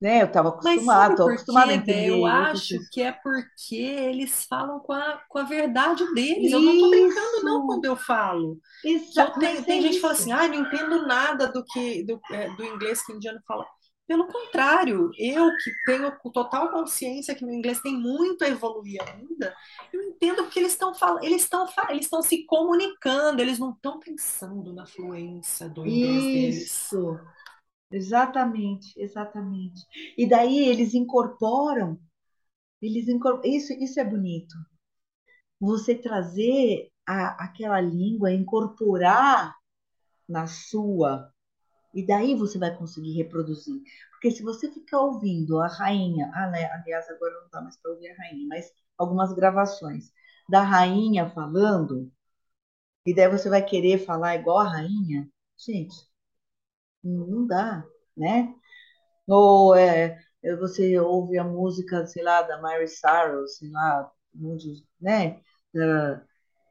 né, eu estava acostumada, estou acostumada a entender. Eu acho isso. Que é porque eles falam com a, com a verdade deles. Isso. Eu não estou brincando, não, quando eu falo. Exato. Tem, é tem gente que fala assim, ah, não entendo nada do, que, do, é, do inglês que o indiano fala. Pelo contrário, eu que tenho total consciência que meu inglês tem muito a evoluir ainda, eu entendo porque eles estão falando, eles estão eles estão se comunicando, eles não estão pensando na fluência do inglês deles. Isso. Exatamente, exatamente. E daí eles incorporam, eles incorporam, isso, isso é bonito. você trazer a, aquela língua, incorporar na sua, e daí você vai conseguir reproduzir. Porque se você ficar ouvindo a rainha, aliás, agora não dá mais para ouvir a rainha, mas algumas gravações da rainha falando, e daí você vai querer falar igual a rainha, gente, não dá, né? Ou é, você ouve a música, sei lá, da Mary Saro, sei lá, muitos, né? Uh,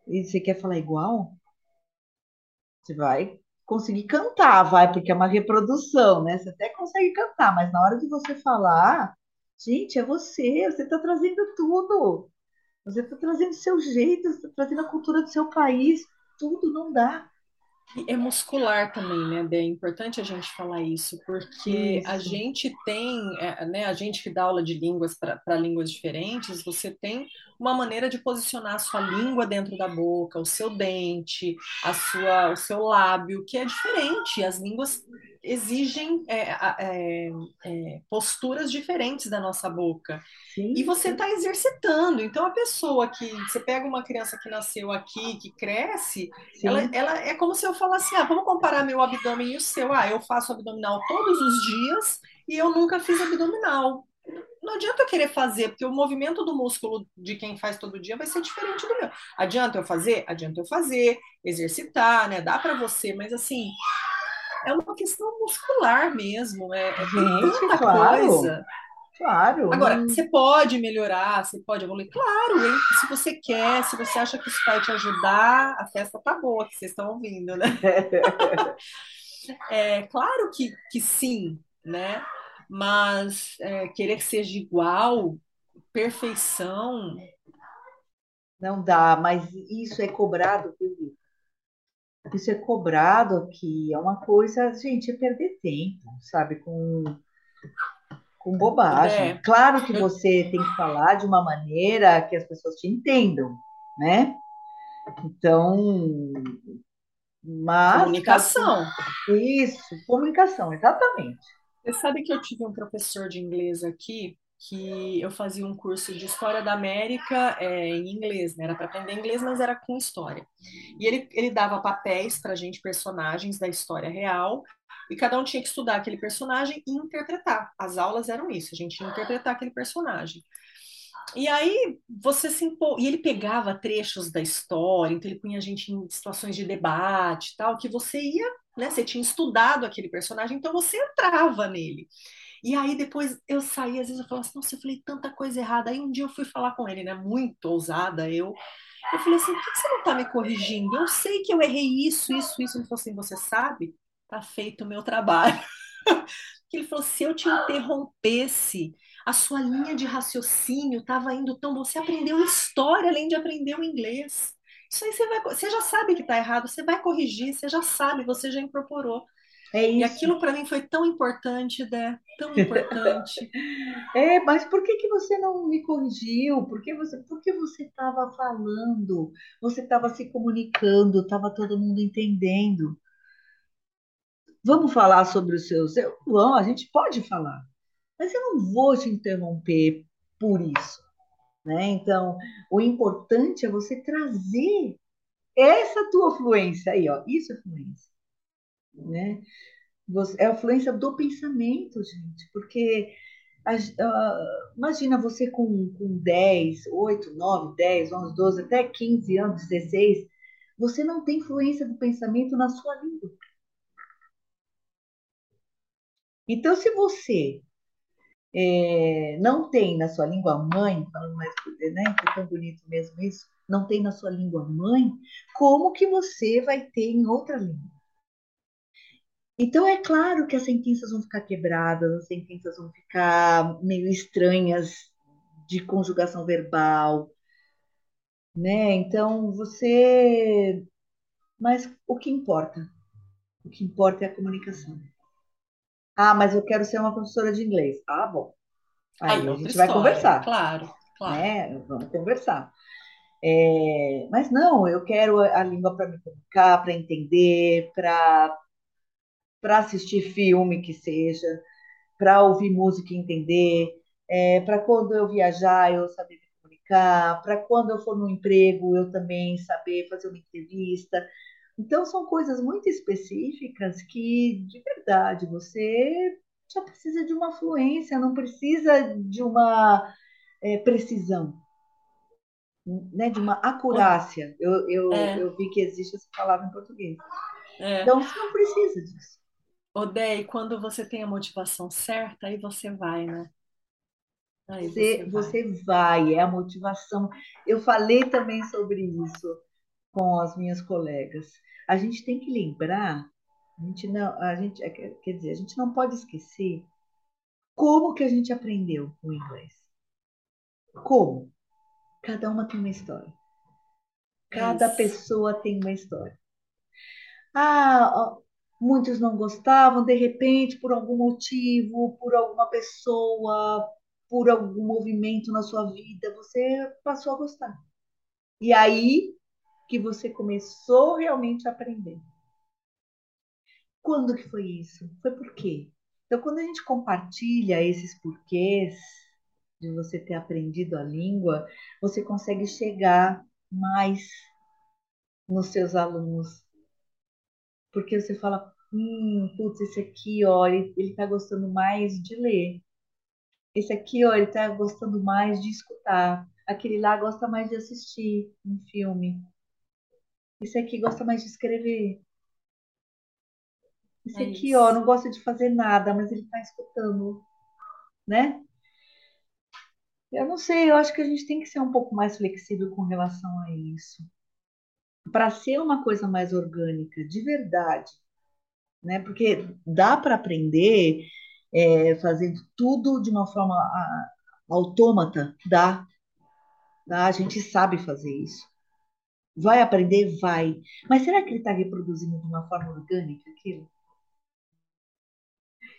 e você quer falar igual? Você vai conseguir cantar, vai, porque é uma reprodução, né? Você até consegue cantar, mas na hora de você falar, gente, é você, você está trazendo tudo. Você está trazendo o seu jeito, você está trazendo a cultura do seu país, tudo, não dá. É muscular também, né, Dé? É importante a gente falar isso, porque isso. A gente tem, né, a gente que dá aula de línguas para línguas diferentes, você tem uma maneira de posicionar a sua língua dentro da boca, o seu dente, a sua, o seu lábio, que é diferente. As línguas exigem é, é, é, posturas diferentes da nossa boca. Sim, e você está exercitando. Então, a pessoa que... Você pega uma criança que nasceu aqui, que cresce, ela, ela é como se eu falasse, ah, vamos comparar meu abdômen e o seu. Ah, eu faço abdominal todos os dias e eu nunca fiz abdominal. Não adianta eu querer fazer, porque o movimento do músculo de quem faz todo dia vai ser diferente do meu. Adianta eu fazer? Adianta eu fazer, exercitar, né? Dá para você, mas assim... É uma questão muscular mesmo, é, é gente, tanta claro, coisa. Claro. Agora, hum. você pode melhorar, você pode evoluir. Claro, hein? Se você quer, se você acha que isso vai te ajudar, a festa tá boa, que vocês estão ouvindo, né? é, claro que, que sim, né? Mas é, querer que seja igual, perfeição... Não dá, mas isso é cobrado, viu? Isso é cobrado aqui, é uma coisa, gente, é perder tempo, sabe, com, com bobagem. É. Claro que você tem que falar de uma maneira que as pessoas te entendam, né? Então, mas... Comunicação. Isso, comunicação, exatamente. Você sabe que eu tive um professor de inglês aqui, que eu fazia um curso de História da América é, em inglês, né? Era para aprender inglês, mas era com história. E ele, ele dava papéis para a gente, personagens da história real, e cada um tinha que estudar aquele personagem e interpretar. As aulas eram isso, a gente ia interpretar aquele personagem. E aí, você se impor... E ele pegava trechos da história, então ele punha a gente em situações de debate e tal, que você ia, né? Você tinha estudado aquele personagem, então você entrava nele. E aí depois eu saí, às vezes eu falava assim, nossa, eu falei tanta coisa errada. Aí um dia eu fui falar com ele, né, muito ousada, eu. Eu falei assim, por que você não tá me corrigindo? Eu sei que eu errei isso, isso, isso. Ele falou assim, você sabe? Tá feito o meu trabalho. Ele falou, se eu te interrompesse, a sua linha de raciocínio tava indo tão... Você aprendeu história, além de aprender o inglês. Isso aí você vai... Você já sabe que tá errado, você vai corrigir, você já sabe, você já incorporou. É isso. E aquilo para mim foi tão importante, Dé, tão importante. É, mas por que, que você não me corrigiu? Por que você estava falando? Você estava se comunicando, estava todo mundo entendendo. Vamos falar sobre os seus... Não, a gente pode falar, mas eu não vou te interromper por isso, né? Então, o importante é você trazer essa tua fluência aí, ó. Isso é fluência. Né? É a fluência do pensamento, gente, porque uh, imagina você com, com dez, oito, nove, dez, onze, doze, até quinze anos, dezesseis, você não tem fluência do pensamento na sua língua. Então, se você é, não tem na sua língua mãe, falando mais, né, que é tão bonito mesmo isso, não tem na sua língua mãe, como que você vai ter em outra língua? Então, é claro que as sentenças vão ficar quebradas, as sentenças vão ficar meio estranhas de conjugação verbal, né? Então, você... Mas o que importa? O que importa é a comunicação. Ah, mas eu quero ser uma professora de inglês. Ah, bom. Aí, Aí a gente vai conversar. Claro, claro. Né? Vamos conversar. É... Mas não, eu quero a língua para me comunicar, para entender, para... para assistir filme que seja, para ouvir música e entender, é, para quando eu viajar eu saber me técnica, para quando eu for no emprego eu também saber fazer uma entrevista. Então, são coisas muito específicas que, de verdade, você só precisa de uma fluência, não precisa de uma é, precisão, né? De uma acurácia. Eu, eu, é. eu vi que existe essa palavra em português. É. Então, você não precisa disso. Ô, Dé, quando você tem a motivação certa, aí você vai, né? Aí você, você, vai. você vai, é a motivação. Eu falei também sobre isso com as minhas colegas. A gente tem que lembrar, a gente não, a gente, quer dizer, a gente não pode esquecer como que a gente aprendeu o inglês. Como? Cada uma tem uma história. Cada isso. pessoa tem uma história. Ah, muitos não gostavam, de repente, por algum motivo, por alguma pessoa, por algum movimento na sua vida, você passou a gostar. E aí que você começou realmente a aprender. Quando que foi isso? Foi por quê? Então, quando a gente compartilha esses porquês de você ter aprendido a língua, você consegue chegar mais nos seus alunos. Porque você fala, hum, putz, esse aqui, ó, ele, ele tá gostando mais de ler. Esse aqui, ó, ele tá gostando mais de escutar. Aquele lá gosta mais de assistir um filme. Esse aqui gosta mais de escrever. Esse é aqui, isso. ó, não gosta de fazer nada, mas ele tá escutando, né? Eu não sei, eu acho que a gente tem que ser um pouco mais flexível com relação a isso. Para ser uma coisa mais orgânica, de verdade, né? Porque dá para aprender é, fazendo tudo de uma forma a, autômata, dá. dá. A gente sabe fazer isso. Vai aprender? Vai. Mas será que ele está reproduzindo de uma forma orgânica aquilo?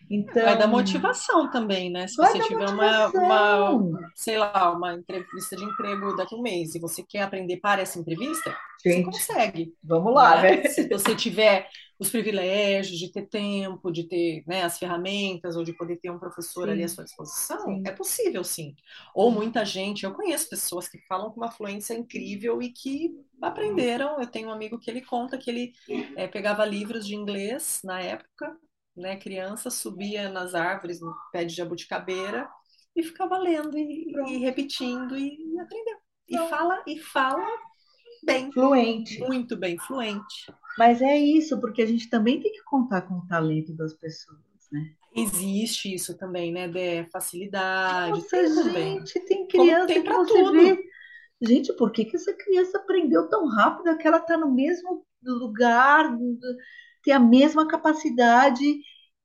Então, vai dar motivação também, né? Se você tiver uma, uma, sei lá, uma entrevista de emprego daqui a um mês e você quer aprender para essa entrevista, gente, você consegue. Vamos lá, né? né? Se você tiver os privilégios de ter tempo, de ter, né, as ferramentas, ou de poder ter um professor sim. ali à sua disposição, sim. é possível, sim. Ou muita gente, eu conheço pessoas que falam com uma fluência incrível e que aprenderam. Eu tenho um amigo que ele conta que ele é, pegava livros de inglês na época, né, criança, subia nas árvores, no pé de jabuticabeira, e ficava lendo e, e repetindo e aprendeu. E fala, e fala bem. Fluente. Muito bem, fluente. Mas é isso, porque a gente também tem que contar com o talento das pessoas, né? Existe isso também, né, Dé? Facilidade. Nossa, gente, também. Tem criança tem que você tudo. Vê. Gente, por que, que essa criança aprendeu tão rápido que ela está no mesmo lugar... ter a mesma capacidade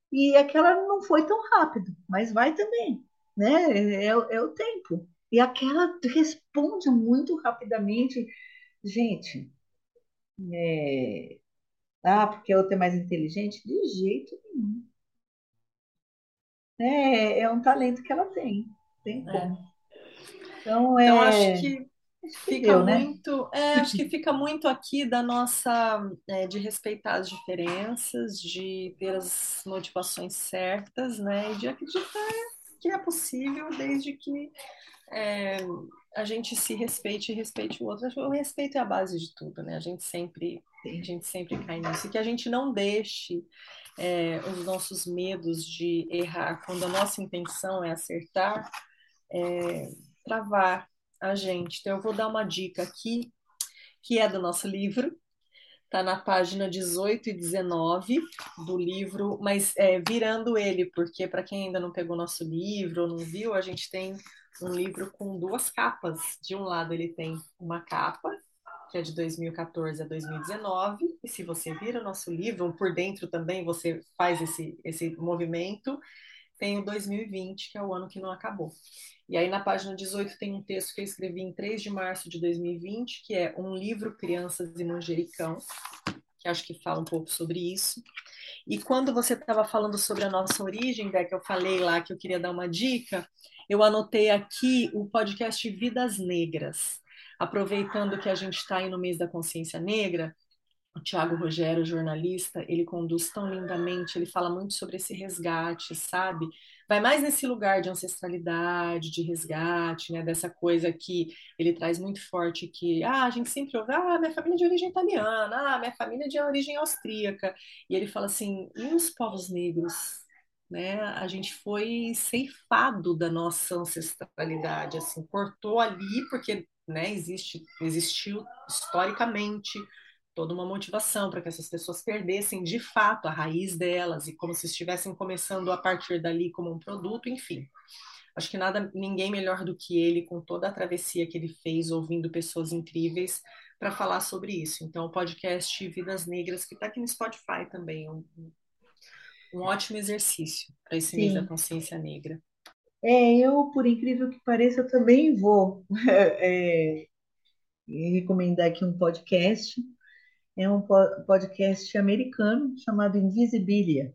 e aquela não foi tão rápido, mas vai também, né? É, é, é o tempo. E aquela responde muito rapidamente. Gente, é... ah, porque a outra é mais inteligente? De jeito nenhum. É, é um talento que ela tem, tem como. É. Então, é... então, acho que... Fica eu, muito, né? é, acho que fica muito aqui da nossa, é, de respeitar as diferenças, de ter as motivações certas, né? E de acreditar que é possível, desde que é, a gente se respeite e respeite o outro. O respeito é a base de tudo, né? A gente sempre, a gente sempre cai nisso. E que a gente não deixe é, os nossos medos de errar, quando a nossa intenção é acertar, é, travar a gente. Então eu vou dar uma dica aqui, que é do nosso livro, tá na página dezoito e dezenove do livro, mas é, virando ele, porque para quem ainda não pegou nosso livro ou não viu, a gente tem um livro com duas capas. De um lado ele tem uma capa, que é de dois mil e catorze a dois mil e dezenove, e se você vira o nosso livro, por dentro também você faz esse, esse movimento, tem o dois mil e vinte, que é o ano que não acabou. E aí na página dezoito tem um texto que eu escrevi em três de março de dois mil e vinte, que é um livro Crianças e Manjericão, que acho que fala um pouco sobre isso. E quando você estava falando sobre a nossa origem, né, que eu falei lá que eu queria dar uma dica, eu anotei aqui o podcast Vidas Negras. Aproveitando que a gente está aí no mês da consciência negra, o Thiago Rogério, jornalista, ele conduz tão lindamente, ele fala muito sobre esse resgate, sabe? Vai mais nesse lugar de ancestralidade, de resgate, né? Dessa coisa que ele traz muito forte, que ah, a gente sempre ouve, ah, minha família é de origem italiana, ah, minha família é de origem austríaca. E ele fala assim, e os povos negros? Né? A gente foi ceifado da nossa ancestralidade, assim, cortou ali, porque né, existe, existiu historicamente toda uma motivação para que essas pessoas perdessem de fato a raiz delas e como se estivessem começando a partir dali como um produto, enfim. Acho que nada, ninguém melhor do que ele, com toda a travessia que ele fez, ouvindo pessoas incríveis, para falar sobre isso. Então, o podcast Vidas Negras, que está aqui no Spotify também, um, um ótimo exercício para esse mês da consciência negra. É, eu, por incrível que pareça, eu também vou é, recomendar aqui um podcast. É um podcast americano chamado Invisibilia.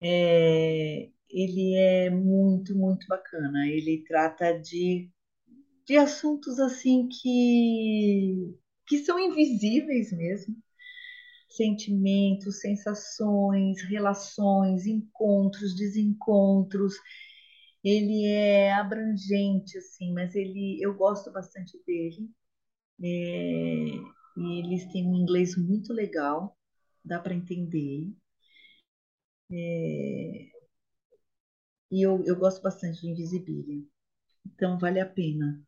É, ele é muito, muito bacana. Ele trata de, de assuntos assim que, que são invisíveis mesmo. Sentimentos, sensações, relações, encontros, desencontros. Ele é abrangente, assim, mas ele, eu gosto bastante dele. É... E eles têm um inglês muito legal, dá para entender. É... E eu, eu gosto bastante de Invisibilia, então vale a pena.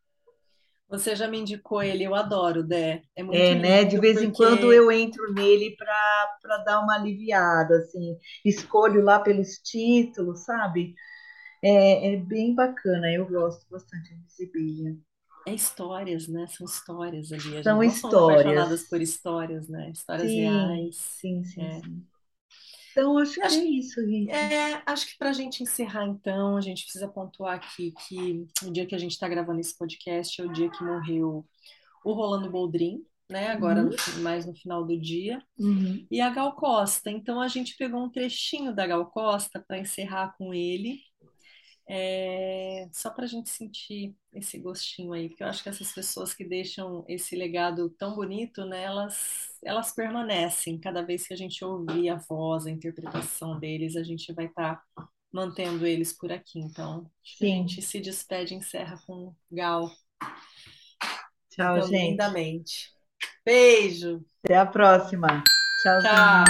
Você já me indicou ele, eu adoro, Dé. É, muito é né? De vez porque... em quando eu entro nele para dar uma aliviada, assim. Escolho lá pelos títulos, sabe? É, é bem bacana, eu gosto bastante de Invisibilia. É histórias, né? São histórias ali. A gente são não histórias. São apaixonadas por histórias, né? Histórias sim, reais. Sim, sim, é. sim. Então, acho que acho, é isso, gente. É, acho que para a gente encerrar, então, a gente precisa pontuar aqui que o dia que a gente está gravando esse podcast é o dia que morreu o Rolando Boldrin, né? Agora, uhum. no, mais no final do dia. Uhum. E a Gal Costa. Então, a gente pegou um trechinho da Gal Costa para encerrar com ele. É, só para a gente sentir esse gostinho aí, porque eu acho que essas pessoas que deixam esse legado tão bonito, né, elas, elas permanecem. Cada vez que a gente ouvir a voz, a interpretação deles, a gente vai estar tá mantendo eles por aqui. Então, a gente se despede e encerra com Gal. Tchau, então, gente. Lindamente. Beijo. Até a próxima. Tchau. Tchau.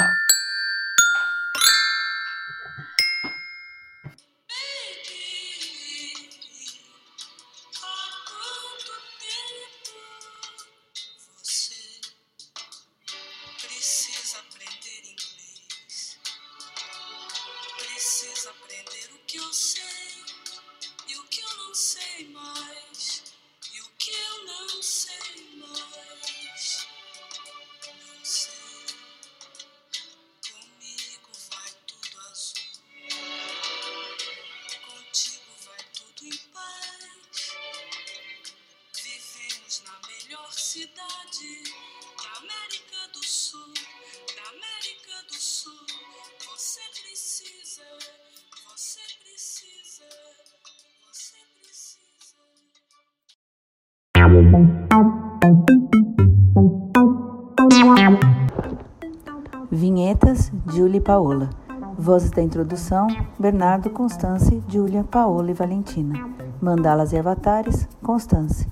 Vinhetas, Júlia e Paola. Vozes da introdução, Bernardo, Constância, Júlia, Paola e Valentina. Mandalas e avatares, Constância.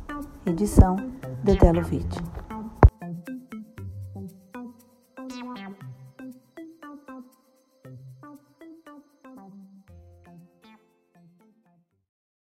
Edição, Dedé Lovitch.